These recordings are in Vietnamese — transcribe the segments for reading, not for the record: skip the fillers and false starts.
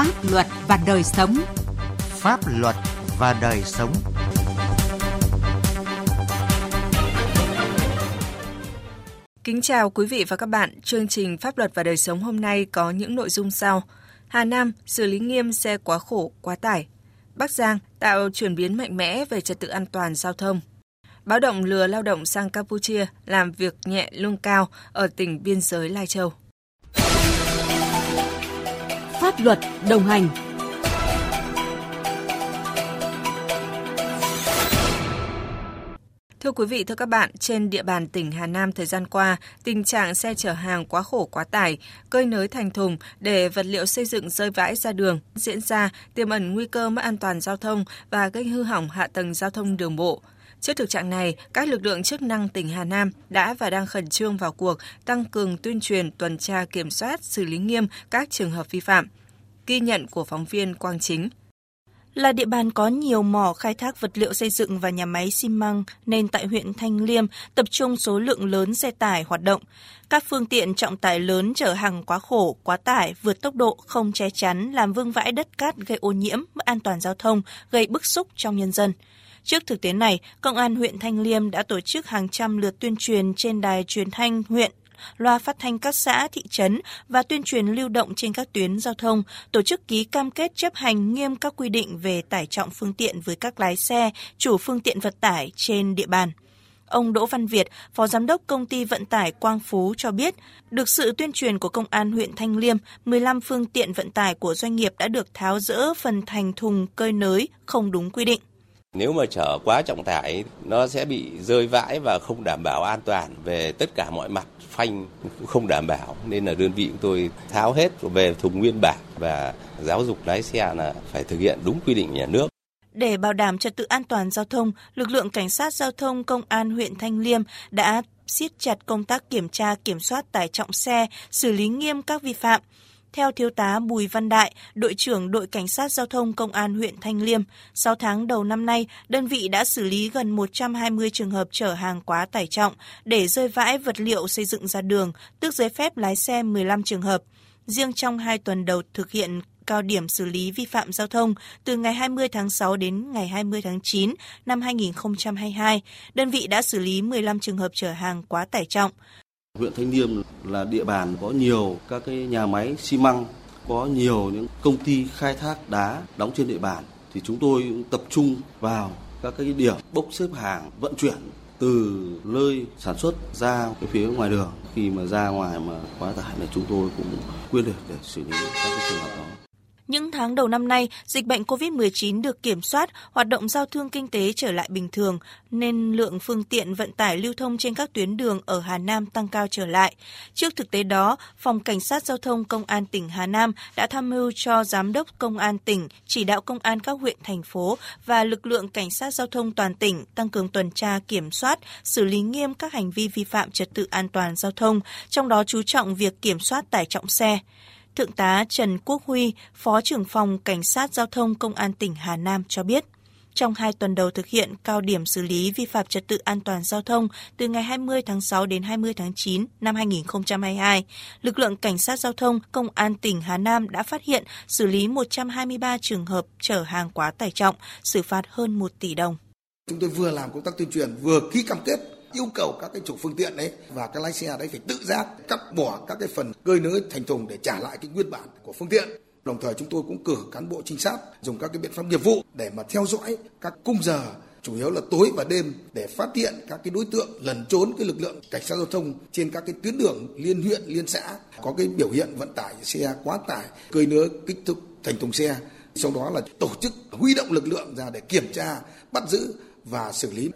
Pháp luật và đời sống. Pháp luật và đời sống. Kính chào quý vị và các bạn. Chương trình Pháp luật và đời sống hôm nay có những nội dung sau. Hà Nam xử lý nghiêm xe quá khổ, quá tải. Bắc Giang tạo chuyển biến mạnh mẽ về trật tự an toàn giao thông. Báo động lừa lao động sang Campuchia làm việc nhẹ lương cao ở tỉnh biên giới Lai Châu. Pháp luật đồng hành. Thưa quý vị, thưa các bạn, trên địa bàn tỉnh Hà Nam thời gian qua, tình trạng xe chở hàng quá khổ quá tải, cơi nới thành thùng để vật liệu xây dựng rơi vãi ra đường diễn ra, tiềm ẩn nguy cơ mất an toàn giao thông và gây hư hỏng hạ tầng giao thông đường bộ. Trước thực trạng này, các lực lượng chức năng tỉnh Hà Nam đã và đang khẩn trương vào cuộc, tăng cường tuyên truyền, tuần tra kiểm soát, xử lý nghiêm các trường hợp vi phạm. Ghi nhận của phóng viên Quang Chính. Là địa bàn có nhiều mỏ khai thác vật liệu xây dựng và nhà máy xi măng nên tại huyện Thanh Liêm tập trung số lượng lớn xe tải hoạt động. Các phương tiện trọng tải lớn chở hàng quá khổ, quá tải, vượt tốc độ, không che chắn, làm vương vãi đất cát gây ô nhiễm, mất an toàn giao thông, gây bức xúc trong nhân dân. Trước thực tế này, Công an huyện Thanh Liêm đã tổ chức hàng trăm lượt tuyên truyền trên đài truyền thanh huyện, loa phát thanh các xã, thị trấn và tuyên truyền lưu động trên các tuyến giao thông, tổ chức ký cam kết chấp hành nghiêm các quy định về tải trọng phương tiện với các lái xe, chủ phương tiện vận tải trên địa bàn. Ông Đỗ Văn Việt, Phó Giám đốc Công ty Vận tải Quang Phú cho biết, được sự tuyên truyền của Công an huyện Thanh Liêm, 15 phương tiện vận tải của doanh nghiệp đã được tháo dỡ phần thành thùng cơi nới không đúng quy định. Nếu mà chở quá trọng tải, nó sẽ bị rơi vãi và không đảm bảo an toàn về tất cả mọi mặt, phanh cũng không đảm bảo. Nên là đơn vị chúng tôi tháo hết về thùng nguyên bản và giáo dục lái xe là phải thực hiện đúng quy định nhà nước. Để bảo đảm trật tự an toàn giao thông, lực lượng cảnh sát giao thông Công an huyện Thanh Liêm đã siết chặt công tác kiểm tra, kiểm soát tải trọng xe, xử lý nghiêm các vi phạm. Theo Thiếu tá Bùi Văn Đại, đội trưởng đội Cảnh sát Giao thông Công an huyện Thanh Liêm, 6 tháng đầu năm nay, đơn vị đã xử lý gần 120 trường hợp chở hàng quá tải trọng để rơi vãi vật liệu xây dựng ra đường, tước giấy phép lái xe 15 trường hợp. Riêng trong 2 tuần đầu thực hiện cao điểm xử lý vi phạm giao thông từ ngày 20 tháng 6 đến ngày 20 tháng 9 năm 2022, đơn vị đã xử lý 15 trường hợp chở hàng quá tải trọng. Huyện Thanh Liêm là địa bàn có nhiều các cái nhà máy xi măng, có nhiều những công ty khai thác đá đóng trên địa bàn. Thì chúng tôi cũng tập trung vào các cái điểm bốc xếp hàng vận chuyển từ nơi sản xuất ra cái phía ngoài đường. Khi mà ra ngoài mà quá tải là chúng tôi cũng quyết liệt để xử lý các cái trường hợp đó. Những tháng đầu năm nay, dịch bệnh COVID-19 được kiểm soát, hoạt động giao thương kinh tế trở lại bình thường, nên lượng phương tiện vận tải lưu thông trên các tuyến đường ở Hà Nam tăng cao trở lại. Trước thực tế đó, Phòng Cảnh sát Giao thông Công an tỉnh Hà Nam đã tham mưu cho Giám đốc Công an tỉnh, chỉ đạo Công an các huyện, thành phố và lực lượng Cảnh sát Giao thông toàn tỉnh tăng cường tuần tra kiểm soát, xử lý nghiêm các hành vi vi phạm trật tự an toàn giao thông, trong đó chú trọng việc kiểm soát tải trọng xe. Thượng tá Trần Quốc Huy, Phó trưởng phòng Cảnh sát Giao thông Công an tỉnh Hà Nam cho biết, trong 2 tuần đầu thực hiện cao điểm xử lý vi phạm trật tự an toàn giao thông từ ngày 20 tháng 6 đến 20 tháng 9 năm 2022, lực lượng Cảnh sát Giao thông Công an tỉnh Hà Nam đã phát hiện xử lý 123 trường hợp chở hàng quá tải trọng, xử phạt hơn 1 tỷ đồng. Chúng tôi vừa làm công tác tuyên truyền, vừa ký cam kết yêu cầu các cái chủ phương tiện đấy và các lái xe đấy phải tự giác cắt bỏ các cái phần cơi nới thành thùng để trả lại cái nguyên bản của phương tiện. Đồng thời chúng tôi cũng cử cán bộ trinh sát dùng các cái biện pháp nghiệp vụ để mà theo dõi các khung giờ, chủ yếu là tối và đêm để phát hiện các cái đối tượng lẩn trốn cái lực lượng cảnh sát giao thông trên các cái tuyến đường liên huyện, liên xã có cái biểu hiện vận tải xe quá tải, cơi nới kích thước thành thùng xe. Sau đó là tổ chức huy động lực lượng ra để kiểm tra, bắt giữ và xử lý.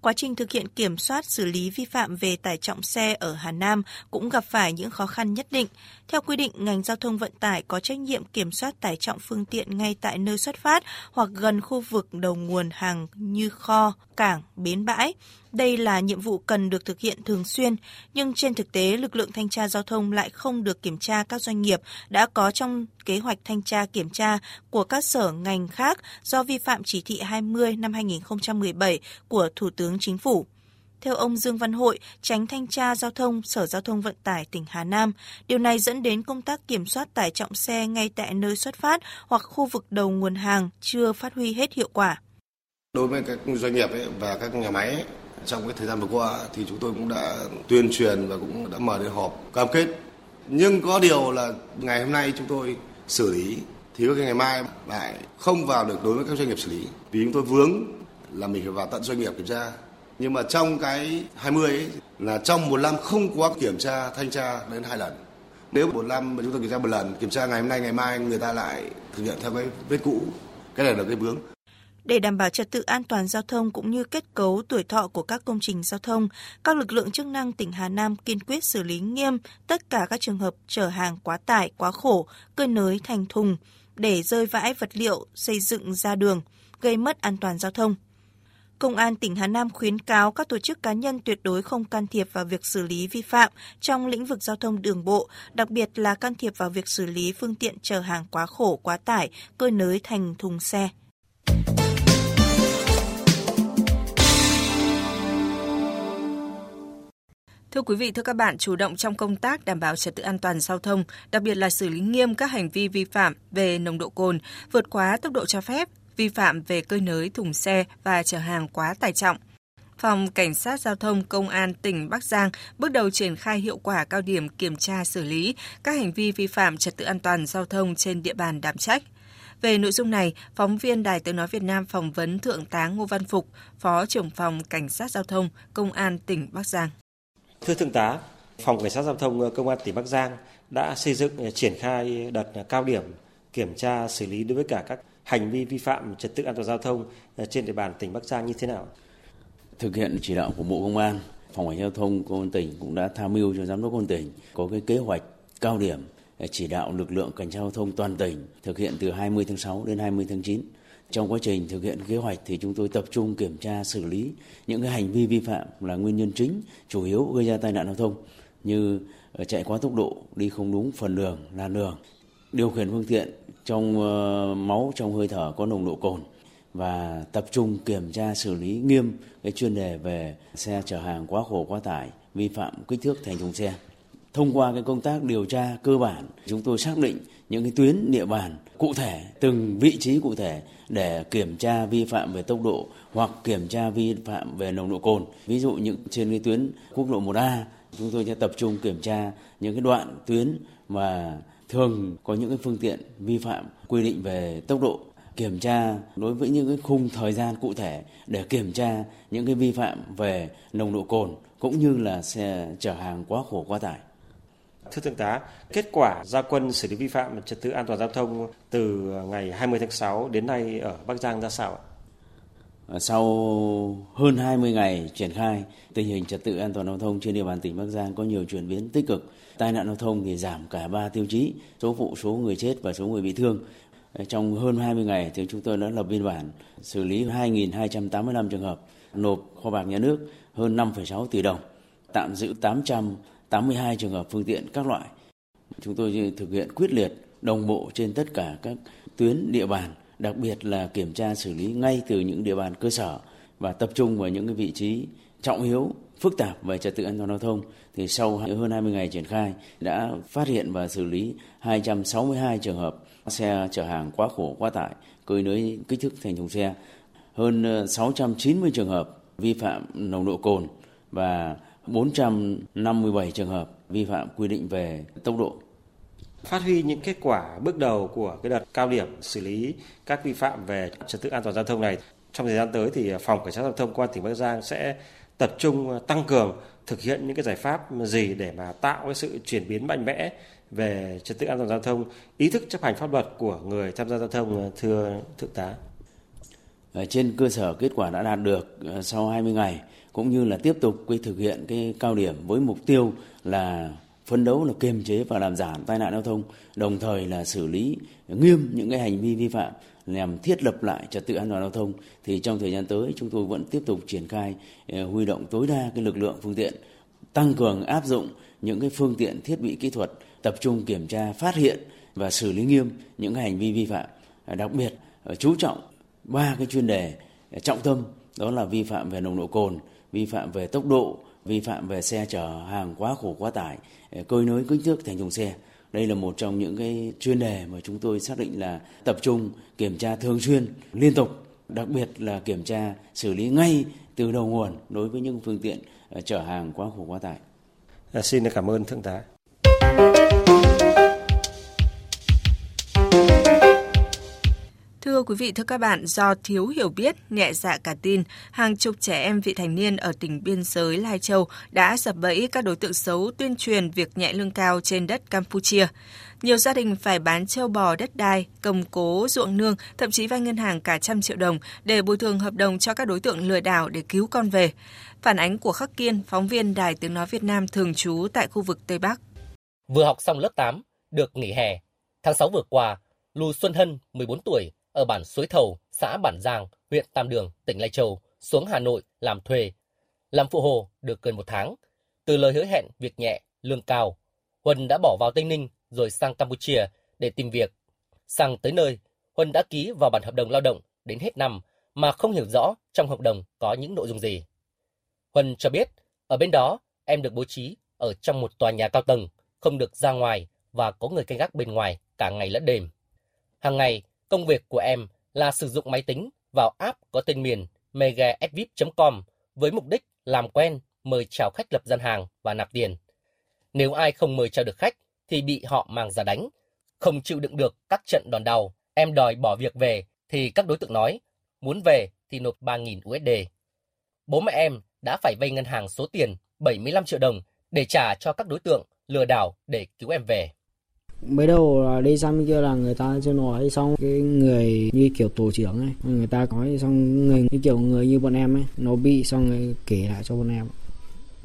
Quá trình thực hiện kiểm soát xử lý vi phạm về tải trọng xe ở Hà Nam cũng gặp phải những khó khăn nhất định. Theo quy định, ngành giao thông vận tải có trách nhiệm kiểm soát tải trọng phương tiện ngay tại nơi xuất phát hoặc gần khu vực đầu nguồn hàng như kho, cảng, bến bãi. Đây là nhiệm vụ cần được thực hiện thường xuyên, nhưng trên thực tế, lực lượng thanh tra giao thông lại không được kiểm tra các doanh nghiệp đã có trong kế hoạch thanh tra kiểm tra của các sở ngành khác do vi phạm chỉ thị 20 năm 2017 của Thủ tướng Chính phủ. theo ông Dương Văn Hội, Chánh Thanh tra Giao thông Sở Giao thông Vận tải tỉnh Hà Nam. Điều này dẫn đến công tác kiểm soát tải trọng xe ngay tại nơi xuất phát hoặc khu vực đầu nguồn hàng chưa phát huy hết hiệu quả. Đối với các doanh nghiệp và các nhà máy, trong cái thời gian vừa qua thì chúng tôi cũng đã tuyên truyền và cũng đã mở đến họp cam kết. Nhưng có điều là ngày hôm nay chúng tôi xử lý thì có ngày mai lại không vào được đối với các doanh nghiệp xử lý. Vì chúng tôi vướng là mình phải vào tận doanh nghiệp kiểm tra. Nhưng mà trong cái 20 ấy, là trong một năm không có kiểm tra thanh tra đến 2 lần. Nếu một năm mà chúng tôi kiểm tra 1 lần, kiểm tra ngày hôm nay ngày mai người ta lại thực hiện theo cái vết cũ. Cái này là cái vướng. Để đảm bảo trật tự an toàn giao thông cũng như kết cấu tuổi thọ của các công trình giao thông, các lực lượng chức năng tỉnh Hà Nam kiên quyết xử lý nghiêm tất cả các trường hợp chở hàng quá tải, quá khổ, cơi nới thành thùng để rơi vãi vật liệu xây dựng ra đường, gây mất an toàn giao thông. Công an tỉnh Hà Nam khuyến cáo các tổ chức cá nhân tuyệt đối không can thiệp vào việc xử lý vi phạm trong lĩnh vực giao thông đường bộ, đặc biệt là can thiệp vào việc xử lý phương tiện chở hàng quá khổ, quá tải, cơi nới thành thùng xe. Thưa quý vị, thưa các bạn, chủ động trong công tác đảm bảo trật tự an toàn giao thông, đặc biệt là xử lý nghiêm các hành vi vi phạm về nồng độ cồn, vượt quá tốc độ cho phép, vi phạm về cơi nới thùng xe và chở hàng quá tải trọng. Phòng Cảnh sát Giao thông Công an tỉnh Bắc Giang bước đầu triển khai hiệu quả cao điểm kiểm tra xử lý các hành vi vi phạm trật tự an toàn giao thông trên địa bàn đảm trách. Về nội dung này, phóng viên Đài Tiếng Nói Việt Nam phỏng vấn Thượng tá Ngô Văn Phục, Phó trưởng phòng Cảnh sát Giao thông Công an tỉnh Bắc Giang. Thưa Thượng tá, Phòng Cảnh sát Giao thông Công an tỉnh Bắc Giang đã xây dựng triển khai đợt cao điểm kiểm tra xử lý đối với cả các hành vi vi phạm trật tự an toàn giao thông trên địa bàn tỉnh Bắc Giang như thế nào? Thực hiện chỉ đạo của Bộ Công an, Phòng Cảnh sát Giao thông Công an tỉnh cũng đã tham mưu cho Giám đốc Công an tỉnh có cái kế hoạch cao điểm chỉ đạo lực lượng cảnh sát giao thông toàn tỉnh thực hiện từ 20 tháng 6 đến 20 tháng 9. Trong quá trình thực hiện kế hoạch thì chúng tôi tập trung kiểm tra xử lý những cái hành vi vi phạm là nguyên nhân chính, chủ yếu gây ra tai nạn giao thông như chạy quá tốc độ, đi không đúng phần đường, làn đường, điều khiển phương tiện trong máu, trong hơi thở có nồng độ cồn và tập trung kiểm tra xử lý nghiêm cái chuyên đề về xe chở hàng quá khổ quá tải, vi phạm kích thước thành thùng xe. Thông qua cái công tác điều tra cơ bản, chúng tôi xác định những cái tuyến địa bàn cụ thể, từng vị trí cụ thể để kiểm tra vi phạm về tốc độ hoặc kiểm tra vi phạm về nồng độ cồn. Ví dụ những trên cái tuyến quốc lộ 1A, chúng tôi sẽ tập trung kiểm tra những cái đoạn tuyến mà thường có những cái phương tiện vi phạm quy định về tốc độ, kiểm tra đối với những cái khung thời gian cụ thể để kiểm tra những cái vi phạm về nồng độ cồn cũng như là xe chở hàng quá khổ quá tải. Thưa Thượng tá, kết quả ra quân xử lý vi phạm trật tự an toàn giao thông từ ngày 20 tháng 6 đến nay ở Bắc Giang ra sao ạ? Sau hơn 20 ngày triển khai, tình hình trật tự an toàn giao thông trên địa bàn tỉnh Bắc Giang có nhiều chuyển biến tích cực. Tai nạn giao thông thì giảm cả 3 tiêu chí, số vụ, số người chết và số người bị thương. Trong hơn 20 ngày thì chúng tôi đã lập biên bản xử lý 2.285 trường hợp, nộp kho bạc nhà nước hơn 5,6 tỷ đồng, tạm giữ 882 trường hợp phương tiện các loại. Chúng tôi thực hiện quyết liệt, đồng bộ trên tất cả các tuyến địa bàn, đặc biệt là kiểm tra xử lý ngay từ những địa bàn cơ sở và tập trung vào những cái vị trí trọng yếu, phức tạp về trật tự an toàn giao thông. Thì sau hơn 20 ngày triển khai đã phát hiện và xử lý 262 trường hợp xe chở hàng quá khổ quá tải, cơi nới kích thước thành thùng xe, hơn 690 trường hợp vi phạm nồng độ cồn và 457 trường hợp vi phạm quy định về tốc độ. Phát huy những kết quả bước đầu của cái đợt cao điểm xử lý các vi phạm về trật tự an toàn giao thông này, trong thời gian tới thì Phòng Cảnh sát Giao thông Công an tỉnh Bắc Giang sẽ tập trung tăng cường thực hiện những cái giải pháp gì để mà tạo cái sự chuyển biến mạnh mẽ về trật tự an toàn giao thông, ý thức chấp hành pháp luật của người tham gia giao thông, thưa Thượng tá? Trên cơ sở kết quả đã đạt được sau 20 ngày cũng như là tiếp tục thực hiện cái cao điểm với mục tiêu là phấn đấu là kiềm chế và làm giảm tai nạn giao thông, đồng thời là xử lý nghiêm những cái hành vi vi phạm nhằm thiết lập lại trật tự an toàn giao thông, thì trong thời gian tới chúng tôi vẫn tiếp tục triển khai huy động tối đa cái lực lượng phương tiện, tăng cường áp dụng những cái phương tiện thiết bị kỹ thuật, tập trung kiểm tra, phát hiện và xử lý nghiêm những hành vi vi phạm, đặc biệt chú trọng 3 cái chuyên đề trọng tâm, đó là vi phạm về nồng độ cồn, vi phạm về tốc độ, vi phạm về xe chở hàng quá khổ quá tải, cơi nới kích thước thành thùng xe. Đây là một trong những cái chuyên đề mà chúng tôi xác định là tập trung kiểm tra thường xuyên, liên tục, đặc biệt là kiểm tra xử lý ngay từ đầu nguồn đối với những phương tiện chở hàng quá khổ quá tải. Xin cảm ơn Thượng tá. Thưa quý vị, thưa các bạn, do thiếu hiểu biết, nhẹ dạ cả tin, hàng chục trẻ em vị thành niên ở tỉnh biên giới Lai Châu đã sập bẫy các đối tượng xấu tuyên truyền việc nhẹ lương cao trên đất Campuchia. Nhiều gia đình phải bán trâu bò đất đai, cầm cố ruộng nương, thậm chí vay ngân hàng cả 100 triệu đồng để bồi thường hợp đồng cho các đối tượng lừa đảo để cứu con về. Phản ánh của Khắc Kiên, phóng viên Đài Tiếng Nói Việt Nam thường trú tại khu vực Tây Bắc. Vừa học xong lớp 8, được nghỉ hè. Tháng 6 vừa qua, Lù Xuân Hân, 14 tuổi, ở bản Suối Thầu, xã Bản Giang, huyện Tam Đường, tỉnh Lai Châu, xuống Hà Nội làm thuê. Làm phụ hồ được gần 1 tháng. Từ lời hứa hẹn việc nhẹ, lương cao, Huân đã bỏ vào Tây Ninh rồi sang Campuchia để tìm việc. Sang tới nơi, Huân đã ký vào bản hợp đồng lao động đến hết năm mà không hiểu rõ trong hợp đồng có những nội dung gì. Huân cho biết, ở bên đó em được bố trí ở trong một tòa nhà cao tầng, không được ra ngoài và có người canh gác bên ngoài cả ngày lẫn đêm. Hàng ngày, công việc của em là sử dụng máy tính vào app có tên miền megasvip.com với mục đích làm quen, mời chào khách lập gian hàng và nạp tiền. Nếu ai không mời chào được khách thì bị họ mang ra đánh. Không chịu đựng được các trận đòn đầu, em đòi bỏ việc về thì các đối tượng nói muốn về thì nộp 3.000 USD. Bố mẹ em đã phải vay ngân hàng số tiền 75 triệu đồng để trả cho các đối tượng lừa đảo để cứu em về. Mới đầu đi sang bên kia là người ta chưa nói, xong cái người như kiểu tổ trưởng ấy, người ta nói xong người như kiểu người như bọn em ấy, nó bị xong rồi kể lại cho bọn em.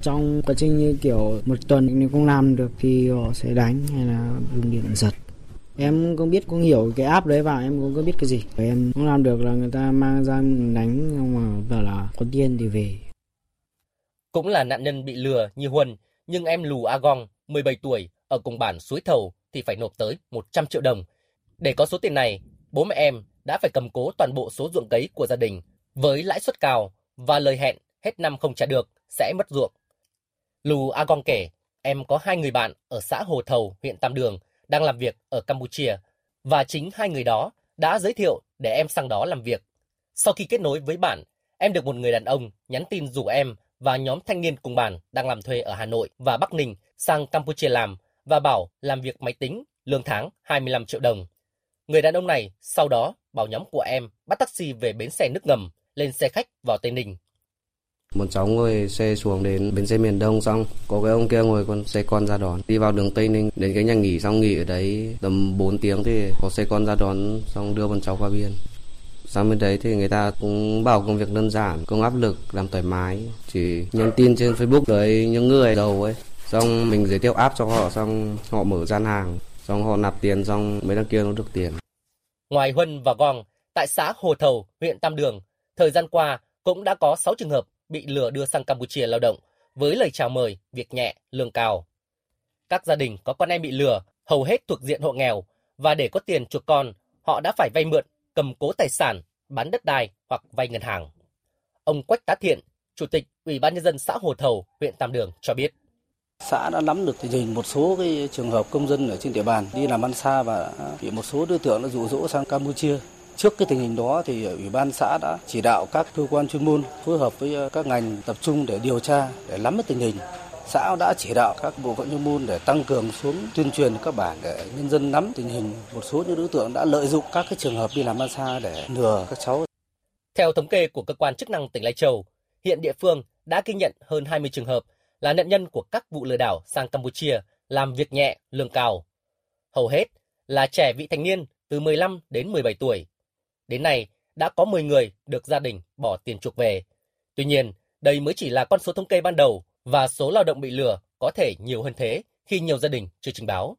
Trong quá trình như kiểu một tuần nếu không làm được thì họ sẽ đánh hay là dùng điện giật. Em không biết, không hiểu cái app đấy vào, em cũng không biết cái gì. Em không làm được là người ta mang ra đánh, nhưng mà là có tiền thì về. Cũng là nạn nhân bị lừa như Huân, nhưng em Lù A Gong, 17 tuổi, ở cùng bản Suối Thầu thì phải nộp tới 100 triệu đồng. Để có số tiền này, bố mẹ em đã phải cầm cố toàn bộ số ruộng cấy của gia đình với lãi suất cao và lời hẹn hết năm không trả được sẽ mất ruộng. Lù A Gong kể, em có 2 người bạn ở xã Hồ Thầu, huyện Tam Đường đang làm việc ở Campuchia và chính 2 người đó đã giới thiệu để em sang đó làm việc. Sau khi kết nối với bạn, em được một người đàn ông nhắn tin rủ em và nhóm thanh niên cùng bản đang làm thuê ở Hà Nội và Bắc Ninh sang Campuchia làm và bảo làm việc máy tính, lương tháng 25 triệu đồng. Người đàn ông này sau đó bảo nhóm của em bắt taxi về bến xe nước ngầm, lên xe khách vào Tây Ninh. Một cháu ngồi xe xuống đến bến xe miền Đông xong, có cái ông kia ngồi con xe con ra đón. Đi vào đường Tây Ninh, đến cái nhà nghỉ xong nghỉ ở đấy tầm 4 tiếng thì có xe con ra đón xong đưa con cháu qua biên. Sang bên đấy thì người ta cũng bảo công việc đơn giản, không áp lực, làm thoải mái, chỉ nhắn tin trên Facebook với những người đầu ấy. Xong mình giới thiệu app cho họ, xong họ mở gian hàng, xong họ nạp tiền, xong mấy đằng kia nó được tiền. Ngoài Huân và Gong, tại xã Hồ Thầu, huyện Tam Đường, thời gian qua cũng đã có 6 trường hợp bị lừa đưa sang Campuchia lao động với lời chào mời việc nhẹ, lương cao. Các gia đình có con em bị lừa hầu hết thuộc diện hộ nghèo và để có tiền chuộc con, họ đã phải vay mượn, cầm cố tài sản, bán đất đai hoặc vay ngân hàng. Ông Quách Tá Thiện, Chủ tịch Ủy ban Nhân dân xã Hồ Thầu, huyện Tam Đường cho biết. Xã đã nắm được tình hình một số cái trường hợp công dân ở trên địa bàn đi làm ăn xa và bị một số đối tượng đã dụ dỗ sang Campuchia. Trước cái tình hình đó thì Ủy ban xã đã chỉ đạo các cơ quan chuyên môn phối hợp với các ngành tập trung để điều tra, để nắm bắt tình hình. Xã đã chỉ đạo các bộ phận chuyên môn để tăng cường xuống tuyên truyền các bản để nhân dân nắm tình hình. Một số những đối tượng đã lợi dụng các cái trường hợp đi làm ăn xa để lừa các cháu. Theo thống kê của cơ quan chức năng tỉnh Lai Châu, hiện địa phương đã ghi nhận hơn 20 trường hợp là nạn nhân của các vụ lừa đảo sang Campuchia làm việc nhẹ, lương cao. Hầu hết là trẻ vị thành niên từ 15 đến 17 tuổi. Đến nay, đã có 10 người được gia đình bỏ tiền chuộc về. Tuy nhiên, đây mới chỉ là con số thống kê ban đầu và số lao động bị lừa có thể nhiều hơn thế khi nhiều gia đình chưa trình báo.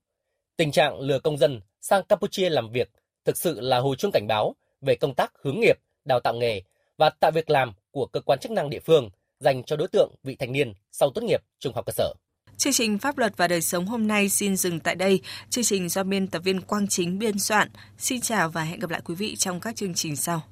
Tình trạng lừa công dân sang Campuchia làm việc thực sự là hồi chuông cảnh báo về công tác hướng nghiệp, đào tạo nghề và tạo việc làm của cơ quan chức năng địa phương dành cho đối tượng vị thành niên sau tốt nghiệp trung học cơ sở. Chương trình Pháp luật và đời sống hôm nay xin dừng tại đây. Chương trình do biên tập viên Quang Chính biên soạn. Xin chào và hẹn gặp lại quý vị trong các chương trình sau.